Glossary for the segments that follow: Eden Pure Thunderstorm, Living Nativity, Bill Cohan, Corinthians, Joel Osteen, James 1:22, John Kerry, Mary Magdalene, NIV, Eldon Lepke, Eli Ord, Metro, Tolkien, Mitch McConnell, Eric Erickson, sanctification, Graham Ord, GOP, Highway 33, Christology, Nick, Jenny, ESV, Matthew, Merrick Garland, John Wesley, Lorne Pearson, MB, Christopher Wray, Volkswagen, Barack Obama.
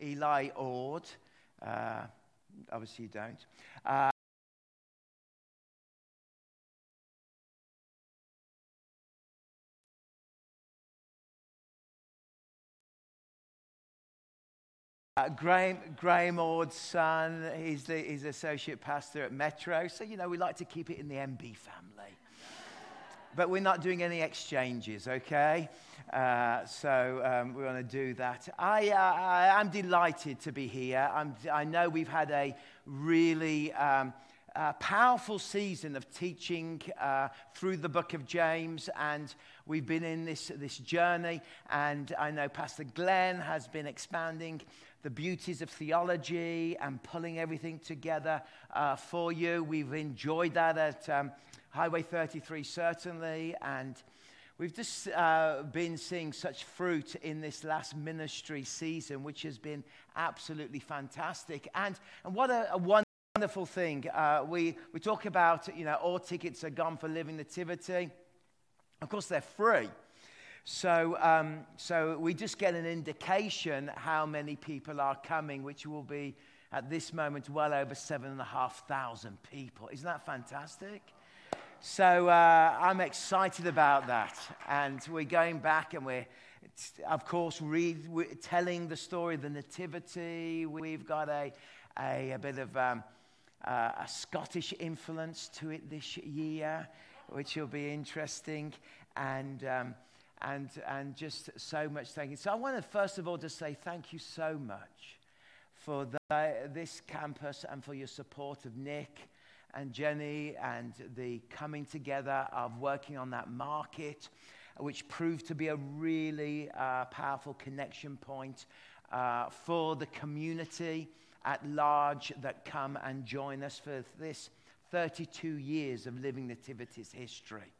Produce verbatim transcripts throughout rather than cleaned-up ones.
Eli Ord. Uh, obviously you don't. Uh, Uh, Graham, Graham Ord's son, he's the he's associate pastor at Metro. So, you know, we like to keep it in the M B family. But we're not doing any exchanges, okay? Uh, so um, we want to do that. I, uh, I, I'm delighted to be here. I'm, I know we've had a really um, uh, powerful season of teaching uh, through the book of James, and we've been in this, this journey, and I know Pastor Glenn has been expounding the beauties of theology and pulling everything together uh, for you. We've enjoyed that at um, Highway thirty-three, certainly, and we've just uh, been seeing such fruit in this last ministry season, which has been absolutely fantastic. And and what a, a wonderful thing. Uh, we, we talk about, you know, all tickets are gone for Living Nativity. Of course, they're free. So um, so we just get an indication how many people are coming, which will be at this moment well over seven and a half thousand people. Isn't that fantastic? So uh, I'm excited about that. And we're going back and we're, of course, re- we're telling the story of the Nativity. We've got a, a, a bit of um, uh, a Scottish influence to it this year, which will be interesting. And... Um, And and just so much thank you. So I want to first of all just say thank you so much for the, this campus and for your support of Nick and Jenny and the coming together of working on that market, which proved to be a really uh, powerful connection point uh, for the community at large that come and join us for this thirty-two years of Living Nativity's history,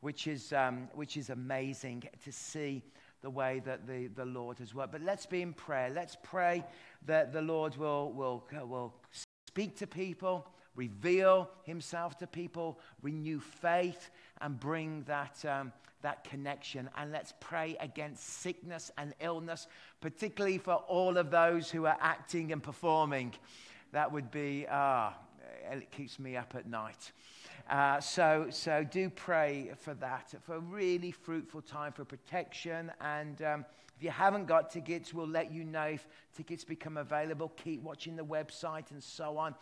which is um, which is amazing to see the way that the, the Lord has worked. But let's be in prayer. Let's pray that the Lord will will uh, will speak to people, reveal Himself to people, renew faith, and bring that um, that connection. And let's pray against sickness and illness, particularly for all of those who are acting and performing. That would be ah, uh, it keeps me up at night. Uh, so so do pray for that, for a really fruitful time for protection. And um, if you haven't got tickets, we'll let you know if tickets become available. Keep watching the website and so on.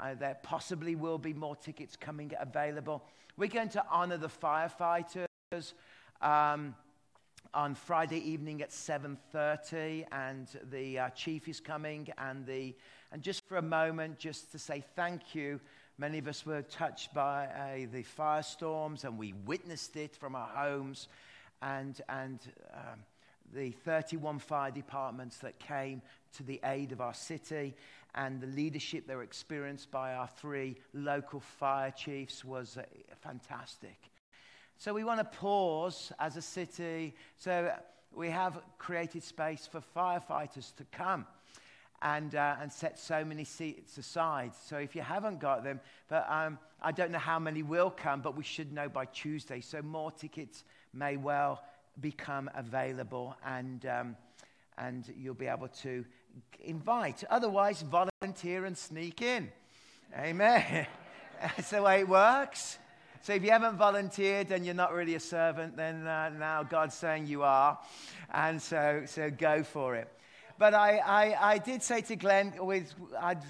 Uh, there possibly will be more tickets coming available. We're going to honor the firefighters um, on Friday evening at seven thirty, and the uh, chief is coming. And the and just for a moment, just to say thank you. Many of us were touched by uh, the firestorms, and we witnessed it from our homes, and and um, the thirty-one fire departments that came to the aid of our city, and the leadership that were experienced by our three local fire chiefs was uh, fantastic. So we want to pause as a city. So we have created space for firefighters to come and uh, and set so many seats aside. So if you haven't got them, but um, I don't know how many will come, but we should know by Tuesday. So more tickets may well become available, and um, and you'll be able to invite. Otherwise, volunteer and sneak in. Amen. That's the way it works. So if you haven't volunteered and you're not really a servant, then uh, now God's saying you are. And so so go for it. But I, I, I did say to Glenn, with, I'd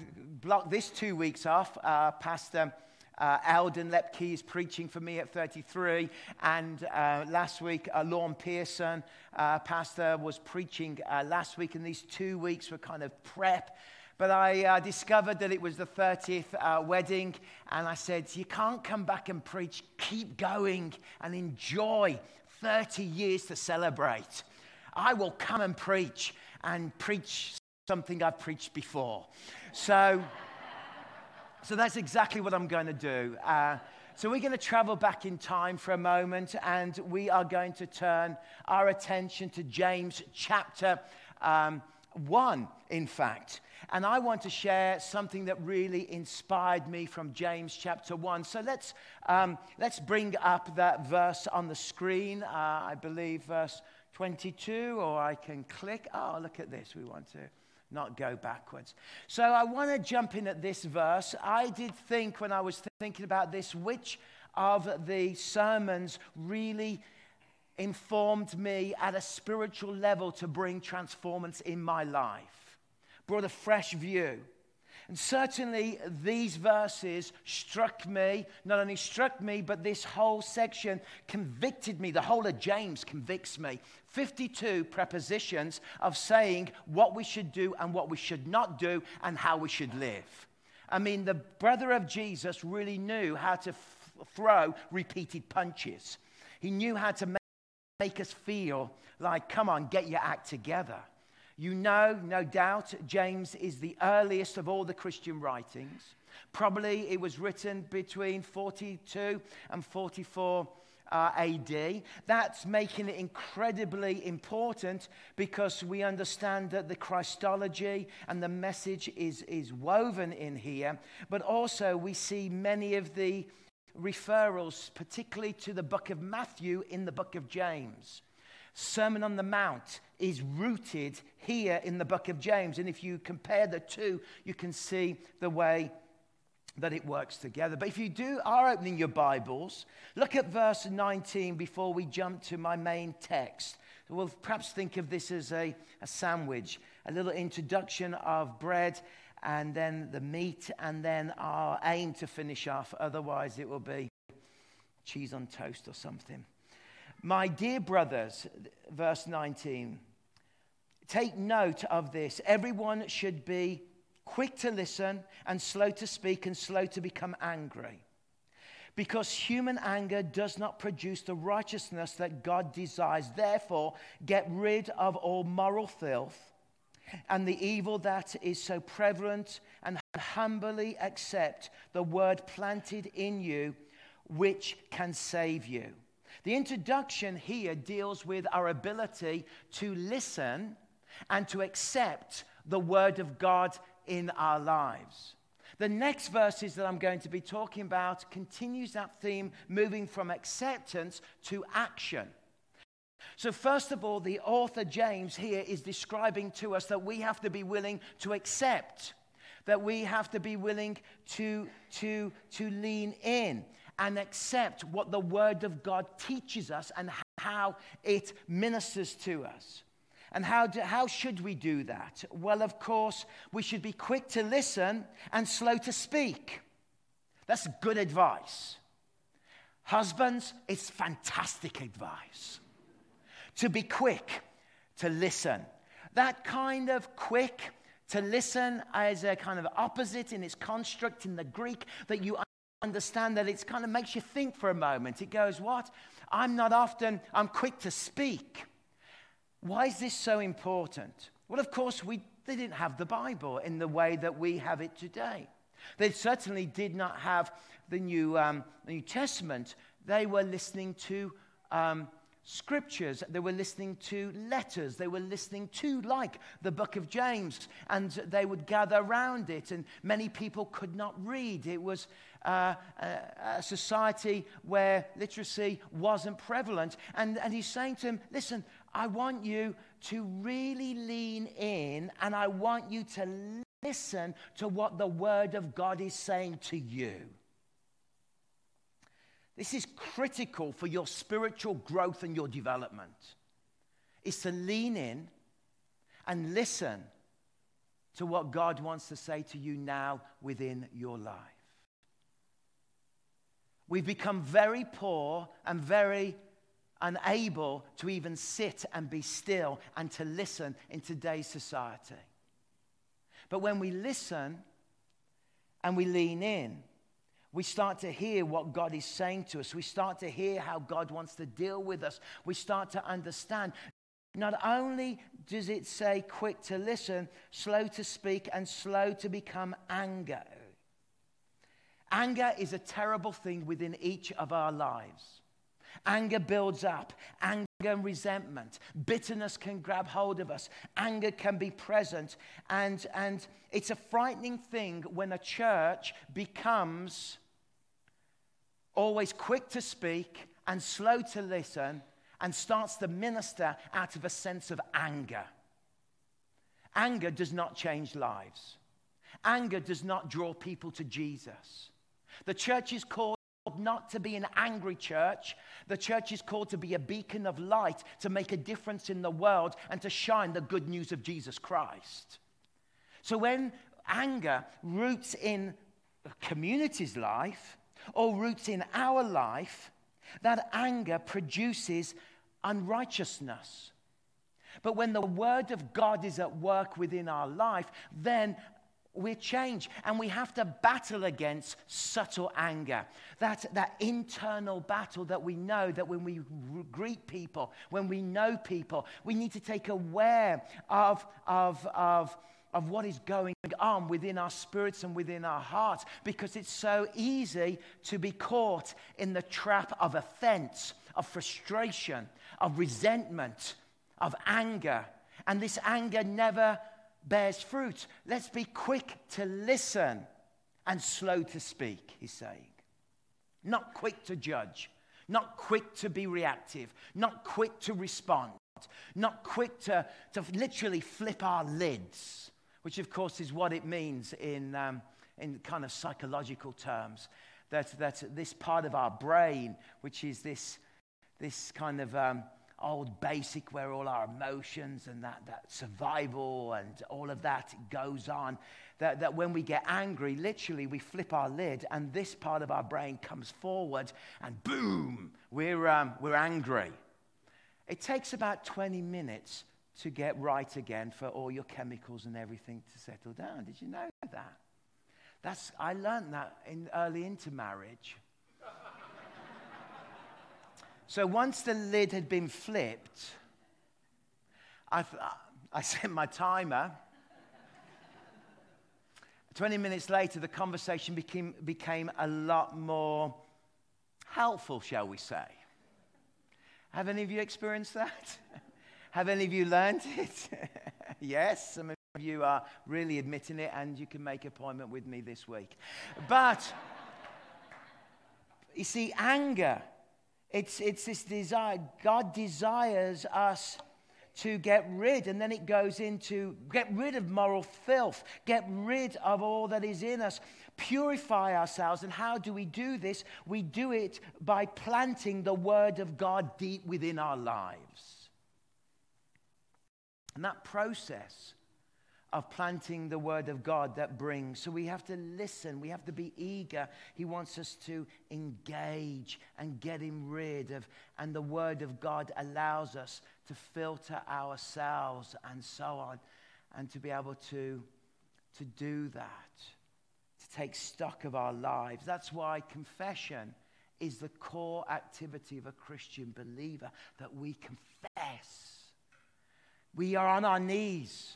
blocked this two weeks off. Uh, Pastor uh, Eldon Lepke is preaching for me at thirty-three. And uh, last week, uh, Lorne Pearson, uh, Pastor, was preaching uh, last week. And these two weeks were kind of prep. But I uh, discovered that it was the thirtieth uh, wedding. And I said, you can't come back and preach. Keep going and enjoy thirty years to celebrate. I will come and preach. and preach something I've preached before. So so that's exactly what I'm going to do. Uh, so we're going to travel back in time for a moment, and we are going to turn our attention to James chapter um, one, in fact. And I want to share something that really inspired me from James chapter one. So let's um, let's bring up that verse on the screen, uh, I believe verse twenty-two, or I can click. Oh, look at this. We want to not go backwards. So I want to jump in at this verse. I did think when I was th- thinking about this, which of the sermons really informed me at a spiritual level to bring transformance in my life, brought a fresh view. And certainly these verses struck me, not only struck me, but this whole section convicted me. The whole of James convicts me. fifty-two prepositions of saying what we should do and what we should not do and how we should live. I mean, the brother of Jesus really knew how to f- throw repeated punches. He knew how to make us feel like, come on, get your act together. You know, no doubt, James is the earliest of all the Christian writings. Probably it was written between forty-two and forty-four uh, A D. That's making it incredibly important because we understand that the Christology and the message is, is woven in here. But also we see many of the referrals, particularly to the book of Matthew in the book of James. Sermon on the Mount is rooted here in the book of James. And if you compare the two, you can see the way that it works together. But if you do are opening your Bibles, look at verse nineteen before we jump to my main text. We'll perhaps think of this as a, a sandwich, a little introduction of bread and then the meat and then our aim to finish off. Otherwise, it will be cheese on toast or something. My dear brothers, verse nineteen, take note of this. Everyone should be quick to listen and slow to speak and slow to become angry, because human anger does not produce the righteousness that God desires. Therefore, get rid of all moral filth and the evil that is so prevalent, and humbly accept the word planted in you, which can save you. The introduction here deals with our ability to listen and to accept the word of God in our lives. The next verses that I'm going to be talking about continues that theme, moving from acceptance to action. So first of all, the author James here is describing to us that we have to be willing to accept, that we have to be willing to, to, to lean in and accept what the Word of God teaches us and how it ministers to us. And how do, how should we do that? Well, of course, we should be quick to listen and slow to speak. That's good advice. Husbands, it's fantastic advice. To be quick to listen. That kind of quick to listen is a kind of opposite in its construct in the Greek that you understand that it kind of makes you think for a moment. It goes, what? I'm not often, I'm quick to speak. Why is this so important? Well, of course, we they didn't have the Bible in the way that we have it today. They certainly did not have the New, um, the New Testament. They were listening to um, scriptures. They were listening to letters. They were listening to, like, the book of James. And they would gather around it. And many people could not read. It was Uh, a society where literacy wasn't prevalent. And, and he's saying to him, listen, I want you to really lean in and I want you to listen to what the Word of God is saying to you. This is critical for your spiritual growth and your development, is to lean in and listen to what God wants to say to you now within your life. We've become very poor and very unable to even sit and be still and to listen in today's society. But when we listen and we lean in, we start to hear what God is saying to us. We start to hear how God wants to deal with us. We start to understand. Not only does it say quick to listen, slow to speak, and slow to become anger. Anger is a terrible thing within each of our lives. Anger builds up. Anger and resentment. Bitterness can grab hold of us. Anger can be present. And, and it's a frightening thing when a church becomes always quick to speak and slow to listen and starts to minister out of a sense of anger. Anger does not change lives. Anger does not draw people to Jesus. The church is called not to be an angry church. The church is called to be a beacon of light, to make a difference in the world and to shine the good news of Jesus Christ. So when anger roots in the community's life or roots in our life, that anger produces unrighteousness. But when the word of God is at work within our life, then we're changed, and we have to battle against subtle anger. That, that internal battle that we know that when we re- greet people, when we know people, we need to take aware of, of, of, of what is going on within our spirits and within our hearts, because it's so easy to be caught in the trap of offense, of frustration, of resentment, of anger. And this anger never bears fruit. Let's be quick to listen and slow to speak, he's saying. Not quick to judge, not quick to be reactive, not quick to respond, not quick to, to literally flip our lids, which of course is what it means in, um, in kind of psychological terms, that, that this part of our brain, which is this, this kind of um, old basic where all our emotions and that, that survival and all of that goes on, that, that when we get angry, literally we flip our lid and this part of our brain comes forward and boom, we're, um, we're angry. It takes about twenty minutes to get right again for all your chemicals and everything to settle down. Did you know that? That's I learned that in early into marriage. So once the lid had been flipped, I, I set my timer. twenty minutes later, the conversation became, became a lot more helpful, shall we say. Have any of you experienced that? Have any of you learned it? Yes, some of you are really admitting it, and you can make an appointment with me this week. But, you see, anger... It's it's this desire. God desires us to get rid, and then it goes into get rid of moral filth, get rid of all that is in us, purify ourselves. And how do we do this? We do it by planting the word of God deep within our lives. And that process of planting the word of God that brings. So we have to listen. We have to be eager. He wants us to engage and get him rid of. And the word of God allows us to filter ourselves and so on. And to be able to, to do that. To take stock of our lives. That's why confession is the core activity of a Christian believer. That we confess. We are on our knees.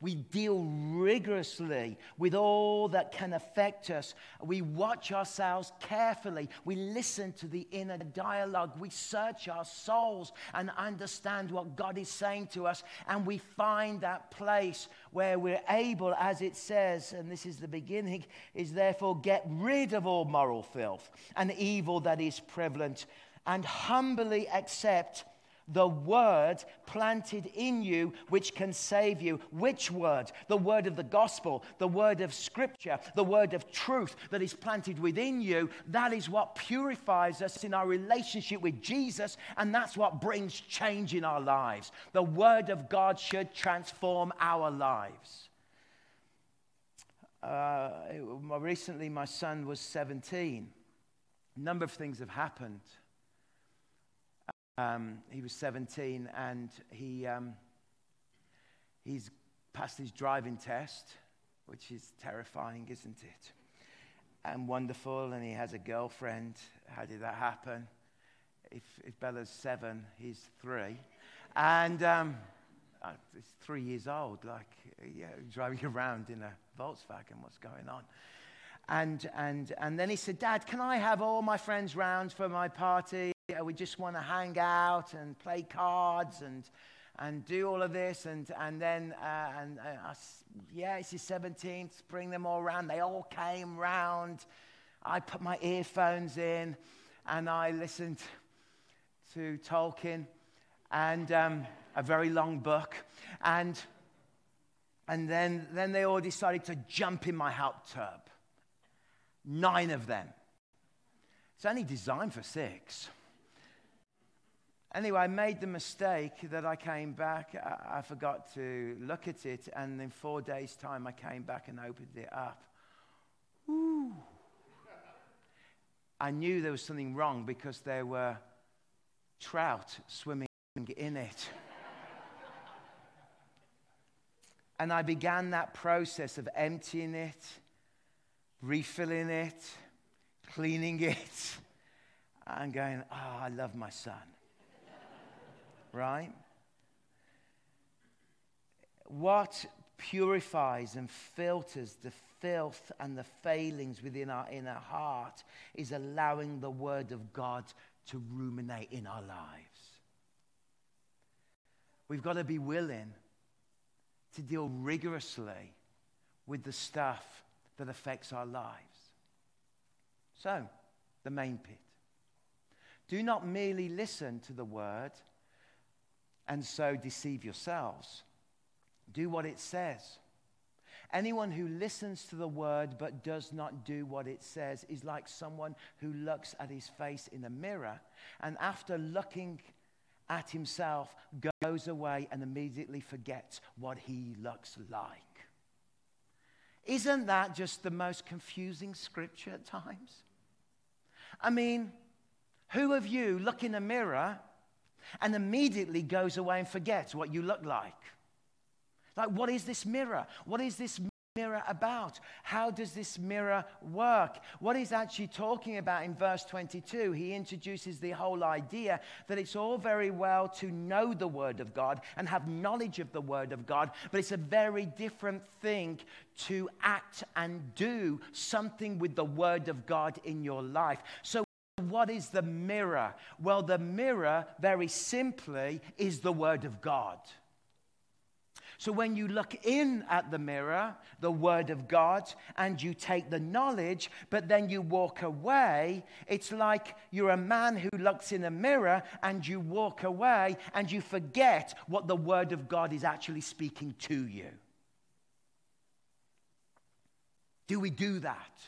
We deal rigorously with all that can affect us. We watch ourselves carefully. We listen to the inner dialogue. We search our souls and understand what God is saying to us. And we find that place where we're able, as it says, and this is the beginning, is therefore get rid of all moral filth and evil that is prevalent and humbly accept the word planted in you, which can save you. Which word? The word of the gospel, the word of scripture, the word of truth that is planted within you. That is what purifies us in our relationship with Jesus, and that's what brings change in our lives. The word of God should transform our lives. Uh, recently, my son was seventeen. A number of things have happened. Um, he was seventeen, and he um, he's passed his driving test, which is terrifying, isn't it? And wonderful, and he has a girlfriend. How did that happen? If, if Bella's seven, he's three. And um, it's three years old, like yeah, driving around in a Volkswagen, what's going on? And, and, and then he said, Dad, can I have all my friends round for my party? Yeah, we just want to hang out and play cards and and do all of this. And, and then, uh, and, and I, yeah, it's his seventeenth, bring them all round. They all came round. I put my earphones in and I listened to Tolkien and um, a very long book. And And then, then they all decided to jump in my hot tub. Nine of them. It's only designed for six. Anyway, I made the mistake that I came back. I, I forgot to look at it. And in four days' time, I came back and opened it up. Ooh. I knew there was something wrong because there were trout swimming in it. And I began that process of emptying it, refilling it, cleaning it, and going, oh, I love my son. Right? What purifies and filters the filth and the failings within our inner heart is allowing the Word of God to ruminate in our lives. We've got to be willing to deal rigorously with the stuff that affects our lives. So, the main pit. Do not merely listen to the word and so deceive yourselves. Do what it says. Anyone who listens to the word but does not do what it says is like someone who looks at his face in a mirror and after looking at himself, goes away and immediately forgets what he looks like. Isn't that just the most confusing scripture at times? I mean, who of you look in a mirror and immediately goes away and forgets what you look like? Like, what is this mirror? What is this mirror about? How does this mirror work? What he's actually talking about in verse twenty-two, he introduces the whole idea that it's all very well to know the Word of God and have knowledge of the Word of God, but it's a very different thing to act and do something with the Word of God in your life. So what is the mirror? Well, the mirror, very simply, is the Word of God. So when you look in at the mirror, the Word of God, and you take the knowledge, but then you walk away, it's like you're a man who looks in a mirror and you walk away and you forget what the Word of God is actually speaking to you. Do we do that?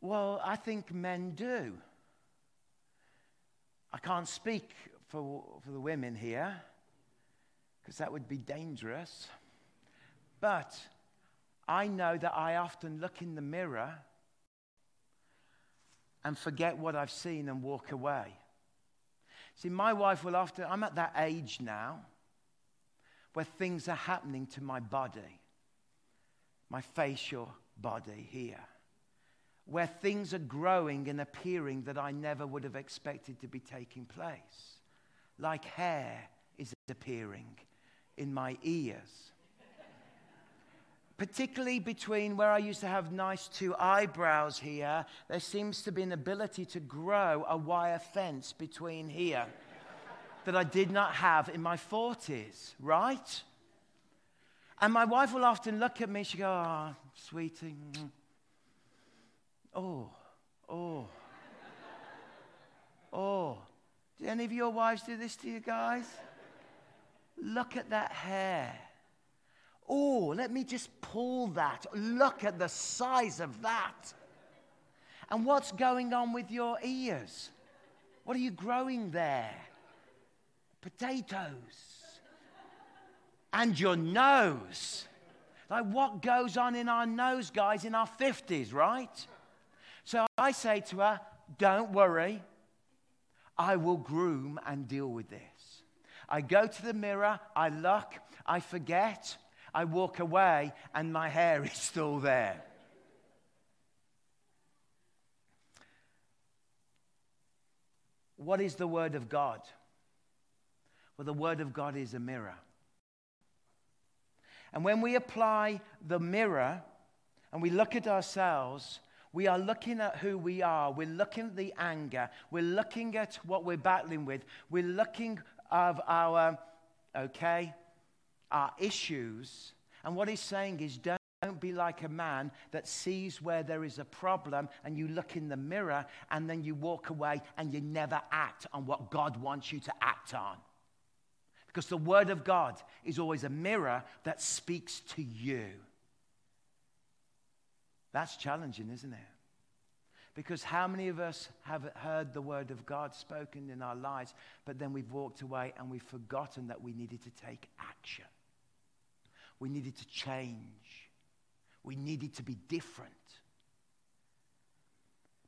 Well, I think men do. I can't speak for, for the women here, because that would be dangerous. But I know that I often look in the mirror and forget what I've seen and walk away. See, my wife will often, I'm at that age now where things are happening to my body, my facial body here, where things are growing and appearing that I never would have expected to be taking place, like hair is appearing in my ears. Particularly between where I used to have nice two eyebrows here, there seems to be an ability to grow a wire fence between here that I did not have in my forties, right? And my wife will often look at me, she go, oh, sweetie. Oh, oh, oh. Did any of your wives do this to you guys? Look at that hair. Oh, let me just pull that. Look at the size of that. And what's going on with your ears? What are you growing there? Potatoes. And your nose. Like, what goes on in our nose, guys, in our fifties, right? So I say to her, don't worry. I will groom and deal with this. I go to the mirror, I look, I forget, I walk away, and my hair is still there. What is the Word of God? Well, the Word of God is a mirror. And when we apply the mirror and we look at ourselves, we are looking at who we are. We're looking at the anger. We're looking at what we're battling with. We're looking of our, okay, our issues. And what he's saying is don't, don't be like a man that sees where there is a problem and you look in the mirror and then you walk away and you never act on what God wants you to act on. because the Word of God is always a mirror that speaks to you. That's challenging, isn't it? Because how many of us have heard the Word of God spoken in our lives, but then we've walked away and we've forgotten that we needed to take action. We needed to change. We needed to be different.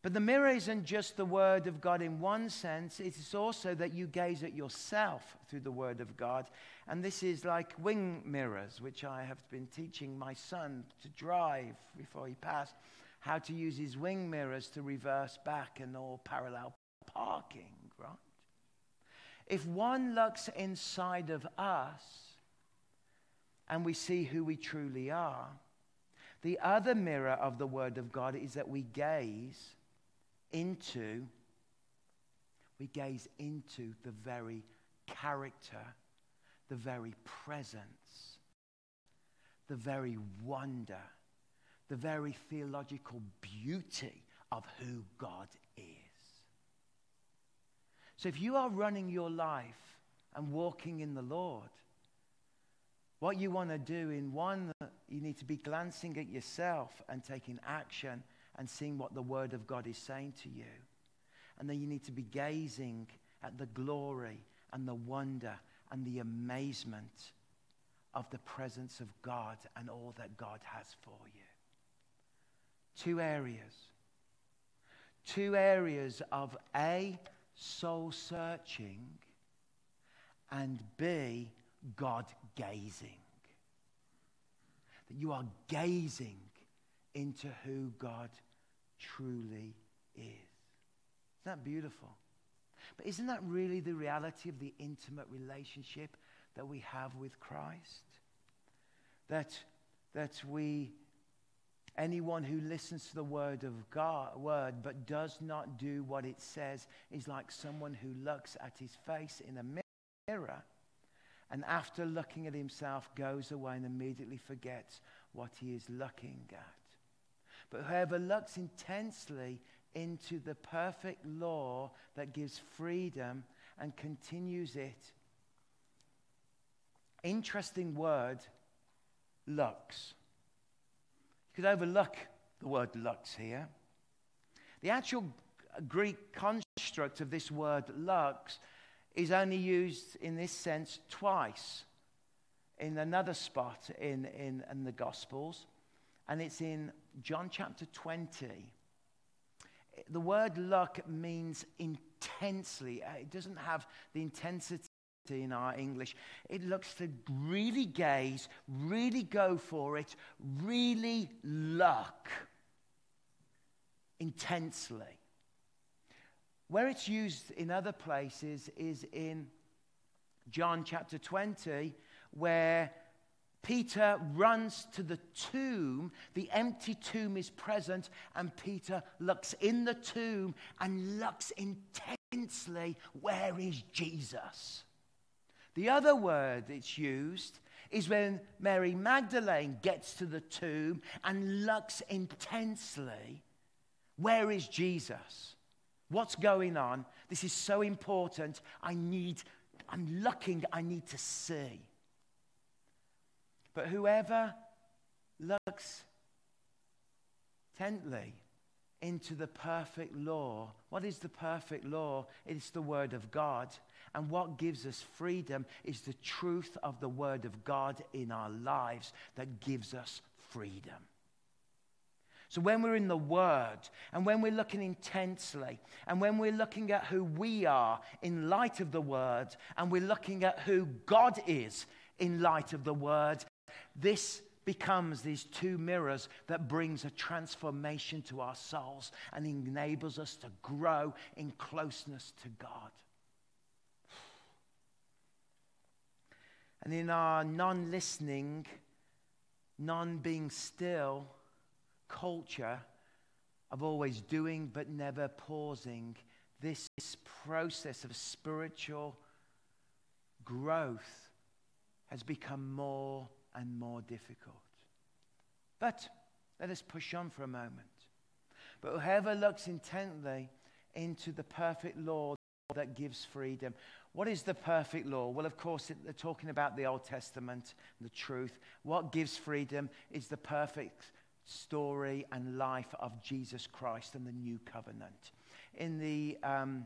But the mirror isn't just the Word of God in one sense. It is also that you gaze at yourself through the Word of God. And this is like wing mirrors, which I have been teaching my son to drive before he passed, how to use his wing mirrors to reverse back and all parallel parking, right? If one looks inside of us and we see who we truly are, the other mirror of the Word of God is that we gaze into, we gaze into the very character, the very presence, the very wonder, the very theological beauty of who God is. So if you are running your life and walking in the Lord, what you want to do in one, you need to be glancing at yourself and taking action and seeing what the Word of God is saying to you. And then you need to be gazing at the glory and the wonder and the amazement of the presence of God and all that God has for you. Two areas. Two areas of A, soul searching, and B, God gazing. That you are gazing into who God truly is. Isn't that beautiful? But isn't that really the reality of the intimate relationship that we have with Christ? That, that we... Anyone who listens to the word of God, word but does not do what it says is like someone who looks at his face in a mirror and after looking at himself goes away and immediately forgets what he is looking at. But whoever looks intensely into the perfect law that gives freedom and continues it, interesting word, looks. Could overlook the word lux here. The actual Greek construct of this word lux is only used in this sense twice in another spot in, in, in the Gospels, and it's in John chapter twenty. The word look means intensely. It doesn't have the intensity in our English. It looks to really gaze, really go for it, really look intensely. Where it's used in other places is in John chapter twenty, where Peter runs to the tomb, the empty tomb is present, and Peter looks in the tomb and looks intensely, where is Jesus? The other word it's used is when Mary Magdalene gets to the tomb and looks intensely, where is Jesus? What's going on? This is so important. I need, I'm looking, I need to see. But whoever looks intently into the perfect law. What is the perfect law? It's the Word of God. And what gives us freedom is the truth of the Word of God in our lives that gives us freedom. So when we're in the Word, and when we're looking intensely, and when we're looking at who we are in light of the Word, and we're looking at who God is in light of the Word, this becomes these two mirrors that brings a transformation to our souls and enables us to grow in closeness to God. And in our non-listening, non-being still culture of always doing but never pausing, this process of spiritual growth has become more and more difficult. But let us push on for a moment. But whoever looks intently into the perfect law that gives freedom. What is the perfect law? Well, of course, it, they're talking about the Old Testament, the truth. What gives freedom is the perfect story and life of Jesus Christ and the new covenant. In the um,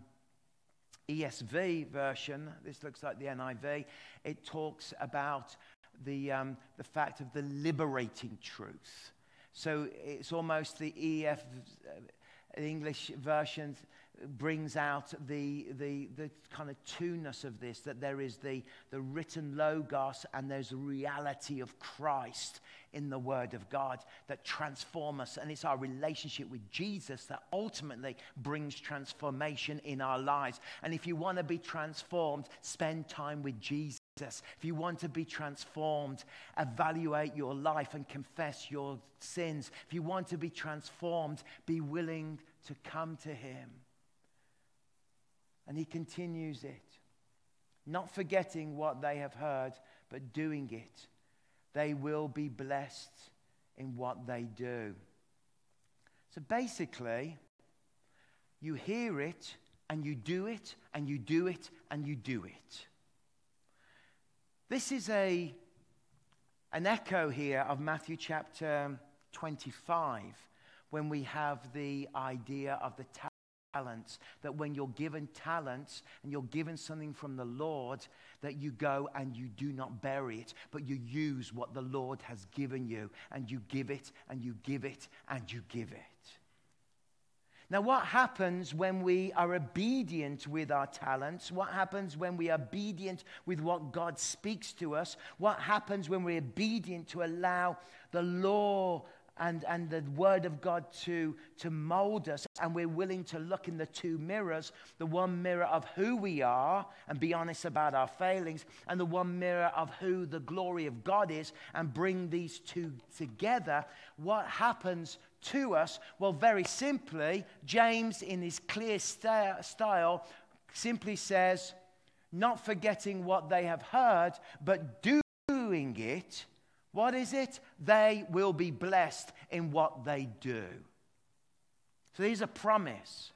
E S V version, this looks like the N I V, it talks about the um, the fact of the liberating truth. So it's almost the E F, uh, English version brings out the, the the kind of two-ness of this, that there is the, the written logos and there's the reality of Christ in the Word of God that transforms us. And it's our relationship with Jesus that ultimately brings transformation in our lives. And if you want to be transformed, spend time with Jesus. If you want to be transformed, evaluate your life and confess your sins. If you want to be transformed, be willing to come to him. And he continues it. Not forgetting what they have heard, but doing it. They will be blessed in what they do. So basically, you hear it, and you do it, and you do it, and you do it. This is a, an echo here of Matthew chapter twenty-five, when we have the idea of the talents, that when you're given talents and you're given something from the Lord, that you go and you do not bury it, but you use what the Lord has given you, and you give it, and you give it, and you give it. Now, what happens when we are obedient with our talents? What happens when we are obedient with what God speaks to us? What happens when we're obedient to allow the law and, and the Word of God to, to mold us, and we're willing to look in the two mirrors, the one mirror of who we are and be honest about our failings, and the one mirror of who the glory of God is, and bring these two together? What happens to us? Well, very simply, James, in his clear st- style, simply says, not forgetting what they have heard, but doing it. What is it? They will be blessed in what they do. So there's a promise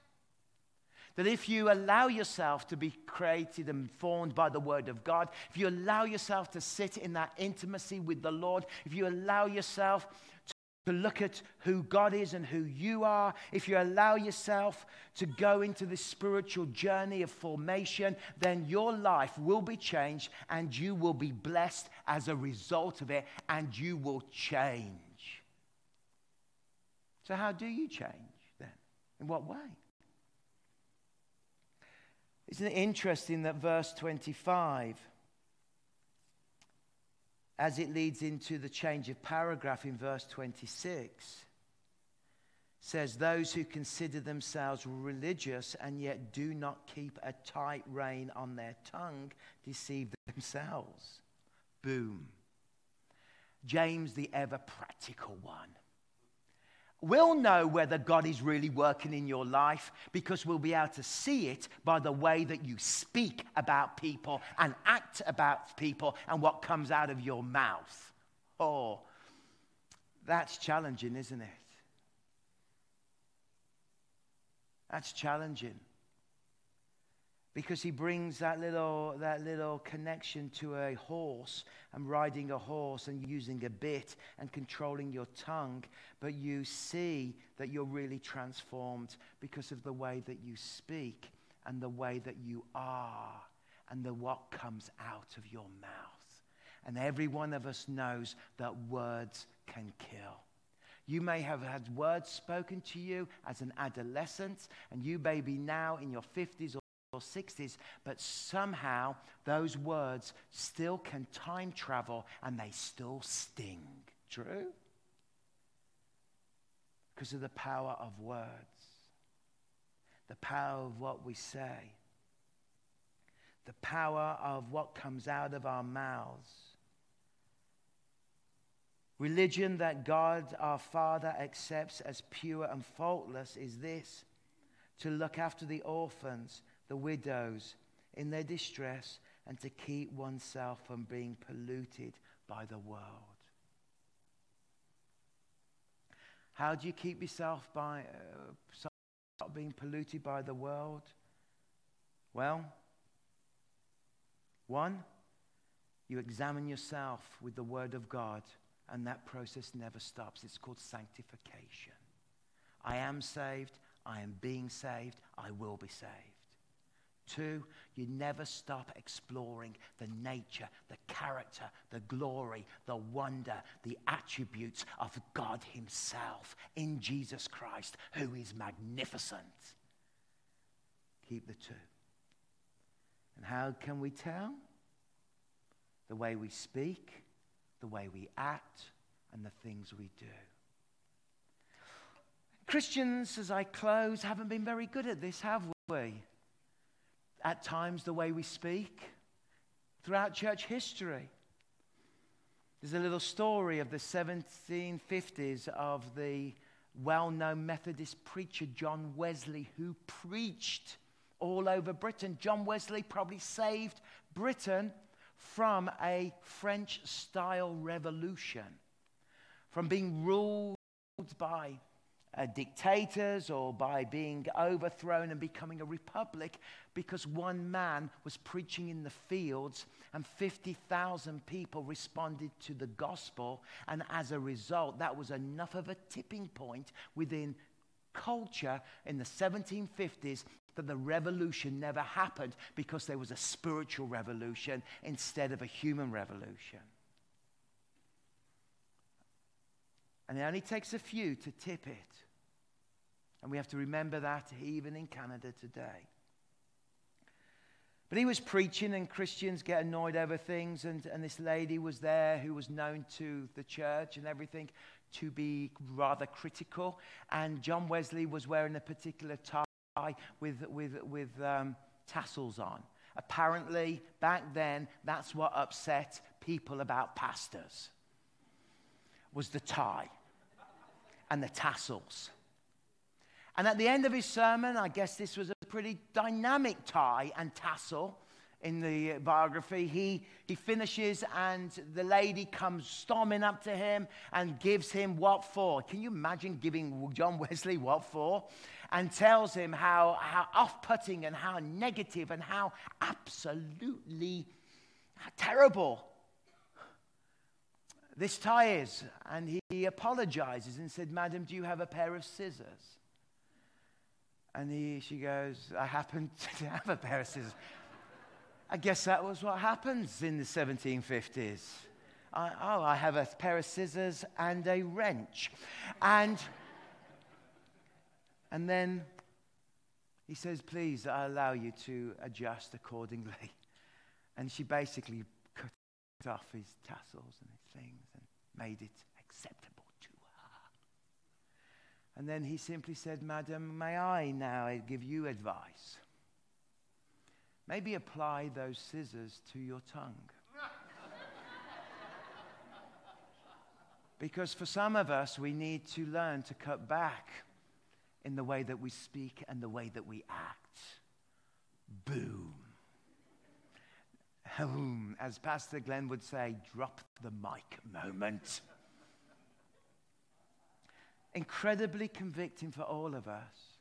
that if you allow yourself to be created and formed by the Word of God, if you allow yourself to sit in that intimacy with the Lord, if you allow yourself to to look at who God is and who you are, if you allow yourself to go into this spiritual journey of formation, then your life will be changed, and you will be blessed as a result of it, and you will change. So how do you change then? In what way? Isn't it interesting that verse twenty-five, as it leads into the change of paragraph in verse twenty-six, says, those who consider themselves religious and yet do not keep a tight rein on their tongue deceive themselves. Boom. James, the ever practical one, we'll know whether God is really working in your life because we'll be able to see it by the way that you speak about people and act about people and what comes out of your mouth. Oh, that's challenging, isn't it? That's challenging. Because he brings that little that little connection to a horse and riding a horse and using a bit and controlling your tongue. But you see that you're really transformed because of the way that you speak and the way that you are and the what comes out of your mouth. And every one of us knows that words can kill. You may have had words spoken to you as an adolescent, and you may be now in your fifties or sixties, but somehow those words still can time travel and they still sting. True? Because of the power of words, the power of what we say, the power of what comes out of our mouths. Religion that God our Father accepts as pure and faultless is this: to look after the orphans, the widows in their distress, and to keep oneself from being polluted by the world. How do you keep yourself by uh, being polluted by the world? Well, one, you examine yourself with the Word of God, and that process never stops. It's called sanctification. I am saved, I am being saved, I will be saved. Two, you never stop exploring the nature, the character, the glory, the wonder, the attributes of God Himself in Jesus Christ, who is magnificent. Keep the two. And how can we tell? The way we speak, the way we act, and the things we do. Christians, as I close, haven't been very good at this, have we? At times, the way we speak throughout church history. There's a little story of the seventeen fifties of the well-known Methodist preacher John Wesley, who preached all over Britain. John Wesley probably saved Britain from a French-style revolution, from being ruled by Uh, dictators or by being overthrown and becoming a republic, because one man was preaching in the fields and fifty thousand people responded to the gospel, and as a result that was enough of a tipping point within culture in the seventeen fifties that the revolution never happened, because there was a spiritual revolution instead of a human revolution. And it only takes a few to tip it. And we have to remember that even in Canada today. But he was preaching, and Christians get annoyed over things, and, and this lady was there who was known to the church and everything to be rather critical. And John Wesley was wearing a particular tie with, with, with um, tassels on. Apparently, back then, that's what upset people about pastors, was the tie and the tassels. And at the end of his sermon, I guess this was a pretty dynamic tie and tassel in the biography. He he finishes, and the lady comes storming up to him and gives him what for. Can you imagine giving John Wesley what for? And tells him how, how off-putting and how negative and how absolutely how terrible this tie is. And he apologizes and said, "Madam, do you have a pair of scissors?" And he, she goes, "I happen to have a pair of scissors." I guess that was what happens in the seventeen fifties. I, oh, I have a pair of scissors and a wrench. And, and then he says, "Please, I allow you to adjust accordingly." And she basically cut off his tassels and his things and made it acceptable to her. And then he simply said, "Madam, may I now give you advice? Maybe apply those scissors to your tongue." Because for some of us, we need to learn to cut back in the way that we speak and the way that we act. Boom. As Pastor Glenn would say, drop the mic moment. Incredibly convicting for all of us,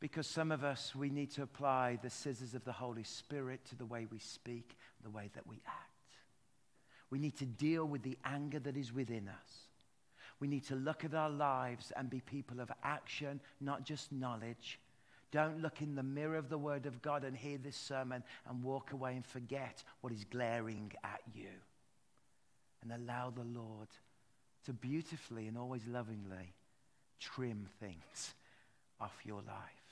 because some of us, we need to apply the scissors of the Holy Spirit to the way we speak, the way that we act. We need to deal with the anger that is within us. We need to look at our lives and be people of action, not just knowledge. Don't look in the mirror of the Word of God and hear this sermon and walk away and forget what is glaring at you. And allow the Lord to beautifully and always lovingly trim things off your life.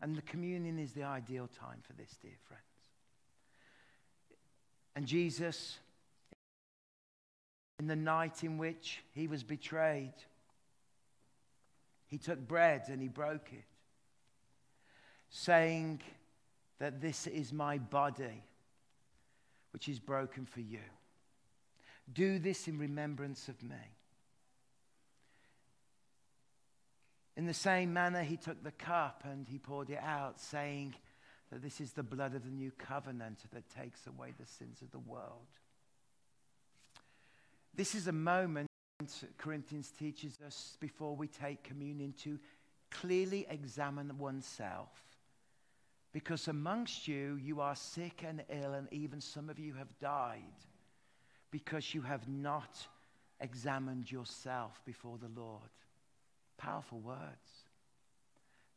And the communion is the ideal time for this, dear friends. And Jesus, in the night in which he was betrayed, he took bread and he broke it, saying that this is my body, which is broken for you. Do this in remembrance of me. In the same manner, he took the cup and he poured it out, saying that this is the blood of the new covenant that takes away the sins of the world. This is a moment, Corinthians teaches us, before we take communion, to clearly examine oneself because amongst you, you are sick and ill, and even some of you have died because you have not examined yourself before the Lord. Powerful words.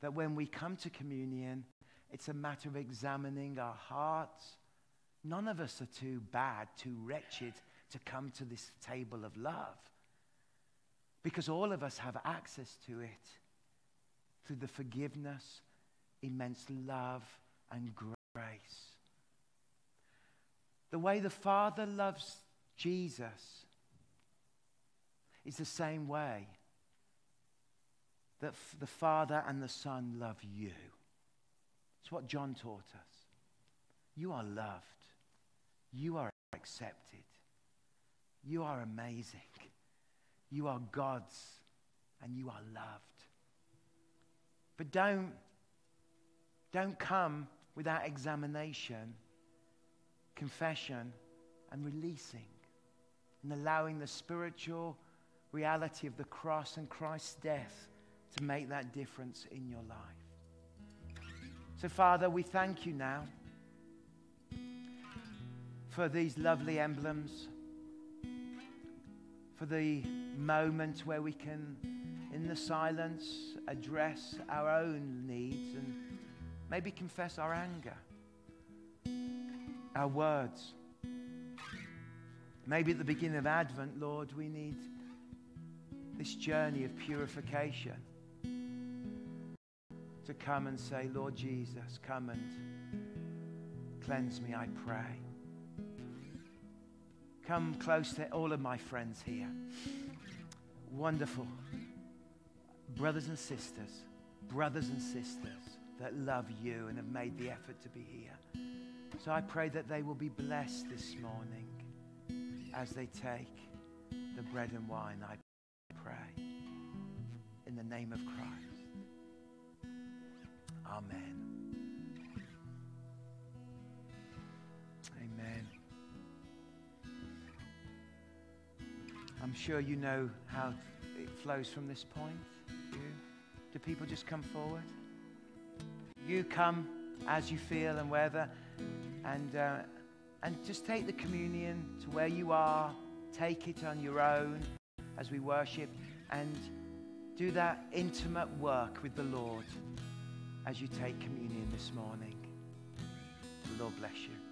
That when we come to communion, it's a matter of examining our hearts. None of us are too bad, too wretched to come to this table of love, because all of us have access to it through the forgiveness, immense love, and grace. The way the Father loves Jesus is the same way that the Father and the Son love you. It's what John taught us. You are loved. You are accepted. You are amazing. You are God's, and you are loved. But don't, don't come without examination, confession, and releasing, and allowing the spiritual reality of the cross and Christ's death to make that difference in your life. So, Father, we thank you now for these lovely emblems, for the moment where we can, in the silence, address our own needs and maybe confess our anger, our words. Maybe at the beginning of Advent, Lord, we need this journey of purification to come and say, Lord Jesus, come and cleanse me, I pray. Come close to all of my friends here. Wonderful brothers and sisters, brothers and sisters that love you and have made the effort to be here. So I pray that they will be blessed this morning as they take the bread and wine, I pray, in the name of Christ. Amen. Amen. I'm sure you know how it flows from this point. You? Do people just come forward? You come as you feel and wherever, and uh, and just take the communion to where you are. Take it on your own as we worship, and do that intimate work with the Lord as you take communion this morning. The Lord bless you.